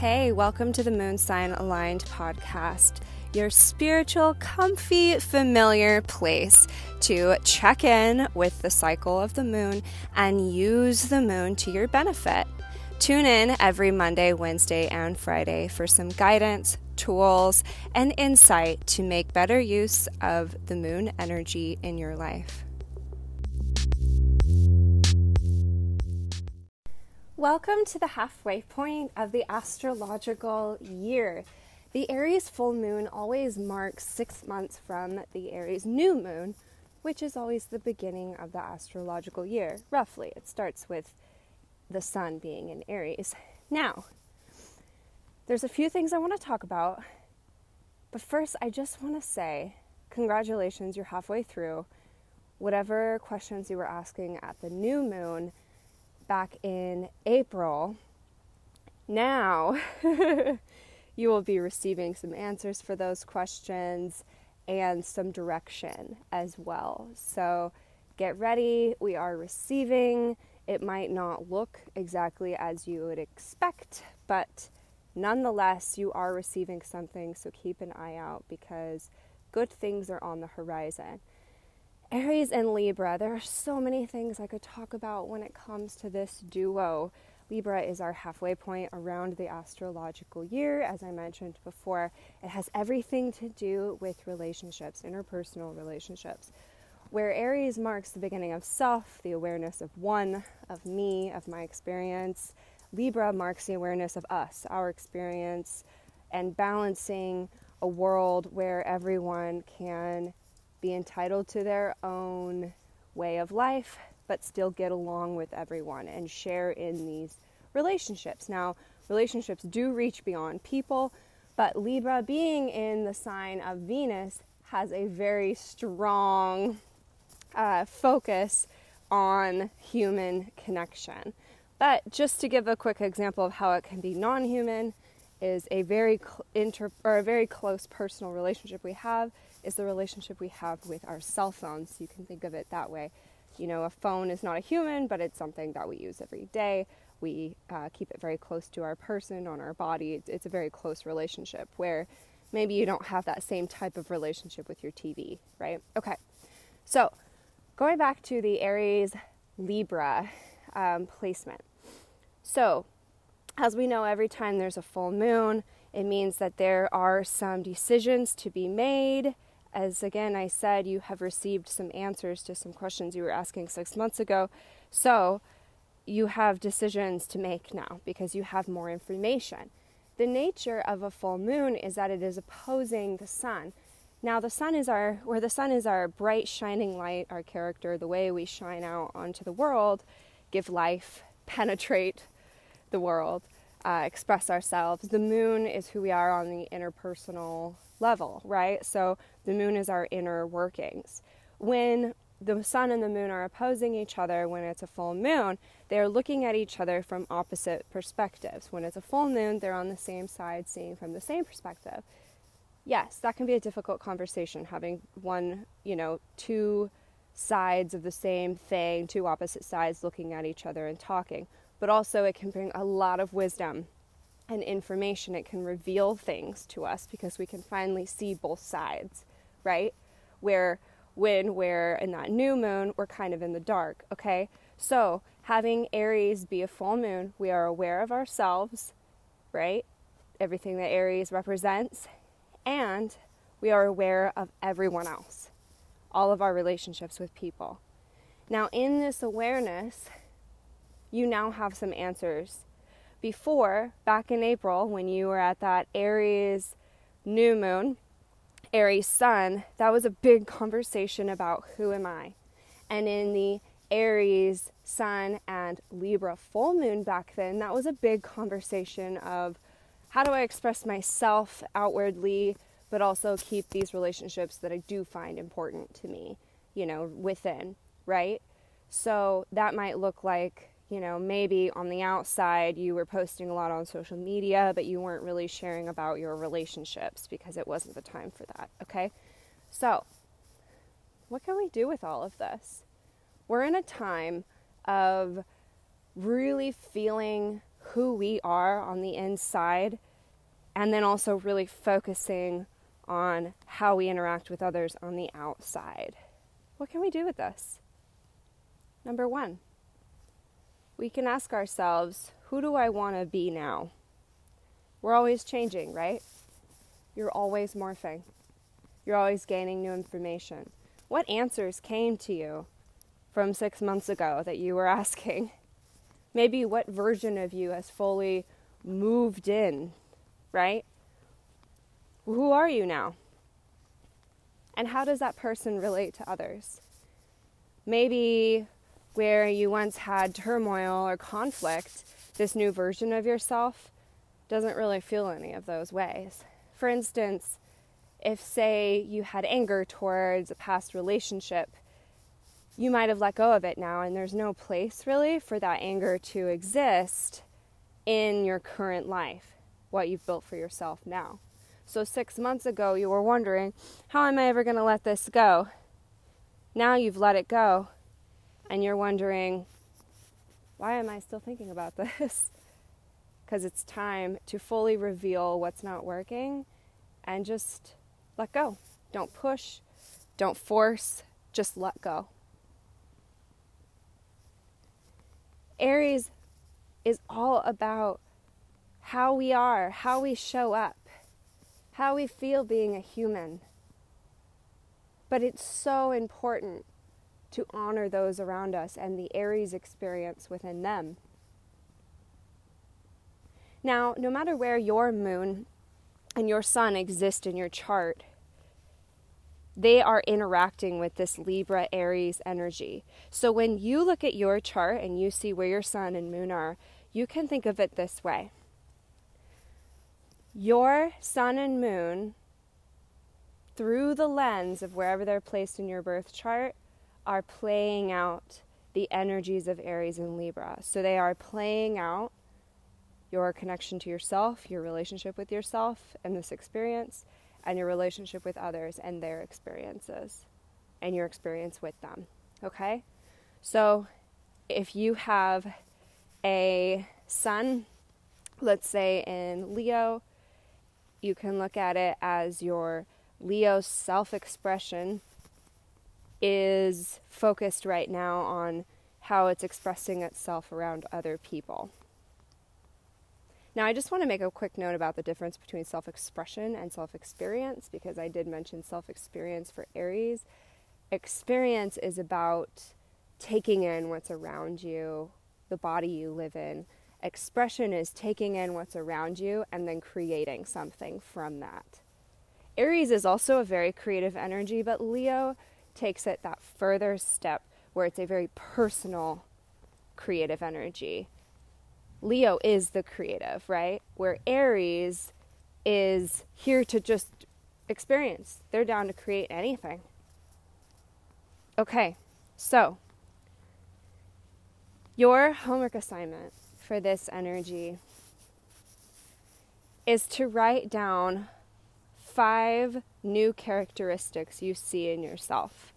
Hey, welcome to the Moon Sign Aligned podcast, your spiritual, comfy, familiar place to check in with the cycle of the moon and use the moon to your benefit. Tune in every Monday, Wednesday, and Friday for some guidance, tools, and insight to make better use of the moon energy in your life. Welcome to the halfway point of the astrological year. The Aries full moon always marks 6 months from the Aries new moon, which is always the beginning of the astrological year. Roughly, it starts with the sun being in Aries. Now, there's a few things I want to talk about, but first I just want to say congratulations, you're halfway through. Whatever questions you were asking at the new moon back in April, now you will be receiving some answers for those questions and some direction as well. So get ready. We are receiving. It might not look exactly as you would expect, but nonetheless, you are receiving something. So keep an eye out because good things are on the horizon. Aries and Libra, there are so many things I could talk about when it comes to this duo. Libra is our halfway point around the astrological year. As I mentioned before, it has everything to do with relationships, interpersonal relationships, where Aries marks the beginning of self, the awareness of one, of me, of my experience. Libra marks the awareness of us, our experience, and balancing a world where everyone can be entitled to their own way of life, but still get along with everyone and share in these relationships. Now, relationships do reach beyond people, but Libra, being in the sign of Venus, has a very strong focus on human connection. But just to give a quick example of how it can be non-human, is a very close personal relationship we have is the relationship we have with our cell phones. You can think of it that way. You know, a phone is not a human, but it's something that we use every day. We keep it very close to our person, on our body. It's a very close relationship where maybe you don't have that same type of relationship with your TV, right? Okay, so going back to the Aries Libra placement. So as we know, every time there's a full moon, it means that there are some decisions to be made. As again, I said, you have received some answers to some questions you were asking 6 months ago. So you have decisions to make now because you have more information. The nature of a full moon is that it is opposing the sun. Now, the sun is our bright, shining light, our character, the way we shine out onto the world, give life, penetrate the world, express ourselves. The moon is who we are on the interpersonal level, right? So the moon is our inner workings. When the sun and the moon are opposing each other, when it's a full moon, they're looking at each other from opposite perspectives. When it's a full moon, they're on the same side, seeing from the same perspective. Yes, that can be a difficult conversation, having one, two sides of the same thing, two opposite sides looking at each other and talking. But also it can bring a lot of wisdom and information. It can reveal things to us because we can finally see both sides, right? Where when we're in that new moon, we're kind of in the dark, okay? So having Aries be a full moon, we are aware of ourselves, right? Everything that Aries represents, and we are aware of everyone else, all of our relationships with people. Now in this awareness, you now have some answers. Before, back in April, when you were at that Aries new moon, Aries sun, that was a big conversation about who am I? And in the Aries sun and Libra full moon back then, that was a big conversation of how do I express myself outwardly, but also keep these relationships that I do find important to me, within, right? So that might look like, maybe on the outside you were posting a lot on social media, but you weren't really sharing about your relationships because it wasn't the time for that, okay? So what can we do with all of this? We're in a time of really feeling who we are on the inside, and then also really focusing on how we interact with others on the outside. What can we do with this? Number one, we can ask ourselves, who do I want to be now? We're always changing, right? You're always morphing. You're always gaining new information. What answers came to you from 6 months ago that you were asking? Maybe what version of you has fully moved in, right? Who are you now? And how does that person relate to others? Maybe where you once had turmoil or conflict, this new version of yourself doesn't really feel any of those ways. For instance, if, say, you had anger towards a past relationship, you might have let go of it now, and there's no place, really, for that anger to exist in your current life, what you've built for yourself now. So 6 months ago, you were wondering, how am I ever going to let this go? Now you've let it go, and you're wondering, why am I still thinking about this? Because it's time to fully reveal what's not working and just let go. Don't push, don't force, just let go. Aries is all about how we are, how we show up, how we feel being a human. But it's so important to honor those around us and the Aries experience within them. Now, no matter where your moon and your sun exist in your chart, they are interacting with this Libra Aries energy. So when you look at your chart and you see where your sun and moon are, you can think of it this way. Your sun and moon, through the lens of wherever they're placed in your birth chart, are playing out the energies of Aries and Libra. So they are playing out your connection to yourself, your relationship with yourself and this experience, and your relationship with others and their experiences, and your experience with them, okay? So if you have a sun, let's say in Leo, you can look at it as your Leo self-expression is focused right now on how it's expressing itself around other people. Now, I just want to make a quick note about the difference between self-expression and self-experience, because I did mention self-experience for Aries. Experience is about taking in what's around you, the body you live in. Expression is taking in what's around you and then creating something from that. Aries is also a very creative energy, but Leo takes it that further step where it's a very personal creative energy. Leo is the creative, right? Where Aries is here to just experience. They're down to create anything. Okay, so your homework assignment for this energy is to write down 5 new characteristics you see in yourself.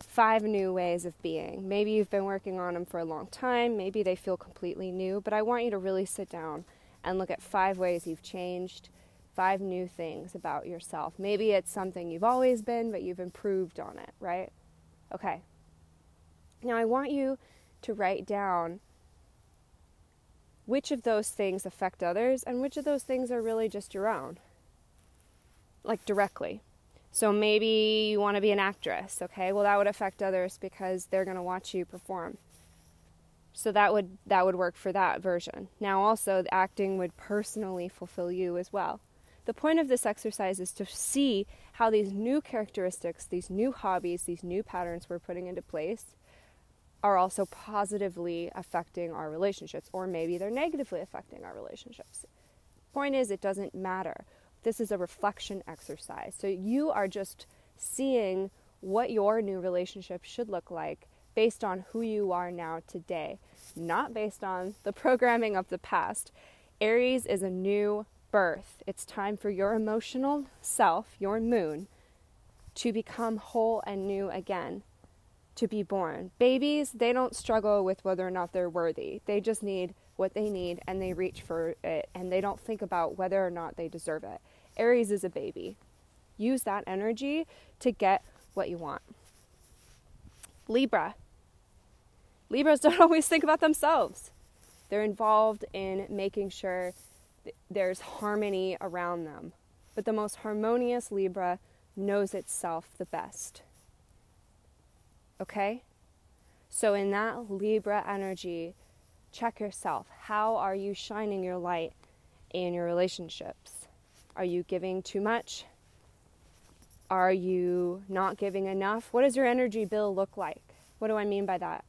5 new ways of being. Maybe you've been working on them for a long time. Maybe they feel completely new, but I want you to really sit down and look at 5 ways you've changed, 5 new things about yourself. Maybe it's something you've always been, but you've improved on it, right? Okay. Now I want you to write down which of those things affect others and which of those things are really just your own, like directly. So maybe you want to be an actress, okay? Well, that would affect others because they're going to watch you perform. So that would work for that version. Now also, the acting would personally fulfill you as well. The point of this exercise is to see how these new characteristics, these new hobbies, these new patterns we're putting into place are also positively affecting our relationships, or maybe they're negatively affecting our relationships. Point is, it doesn't matter. This is a reflection exercise. So you are just seeing what your new relationship should look like based on who you are now today, not based on the programming of the past. Aries is a new birth. It's time for your emotional self, your moon, to become whole and new again. to be born. Babies, they don't struggle with whether or not they're worthy. They just need what they need and they reach for it and they don't think about whether or not they deserve it. Aries is a baby. Use that energy to get what you want. Libra. Libras don't always think about themselves. They're involved in making sure there's harmony around them. But the most harmonious Libra knows itself the best. Okay? So in that Libra energy, check yourself. How are you shining your light in your relationships? Are you giving too much? Are you not giving enough? What does your energy bill look like? What do I mean by that?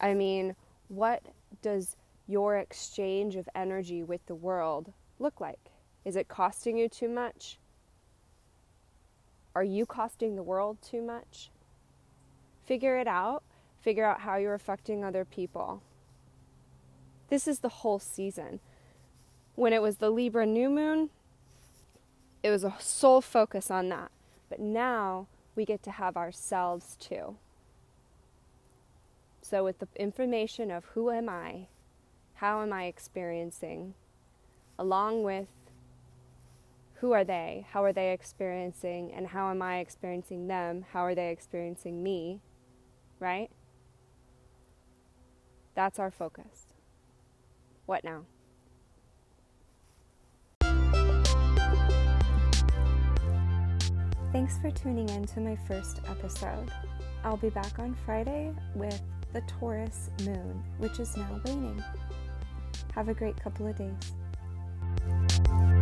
I mean, what does your exchange of energy with the world look like? Is it costing you too much? Are you costing the world too much? Figure it out. Figure out how you're affecting other people. This is the whole season. When it was the Libra new moon, it was a sole focus on that. But now we get to have ourselves too. So with the information of who am I, how am I experiencing, along with who are they, how are they experiencing, and how am I experiencing them, how are they experiencing me, right? That's our focus. What now? Thanks for tuning in to my first episode. I'll be back on Friday with the Taurus moon, which is now waning. Have a great couple of days.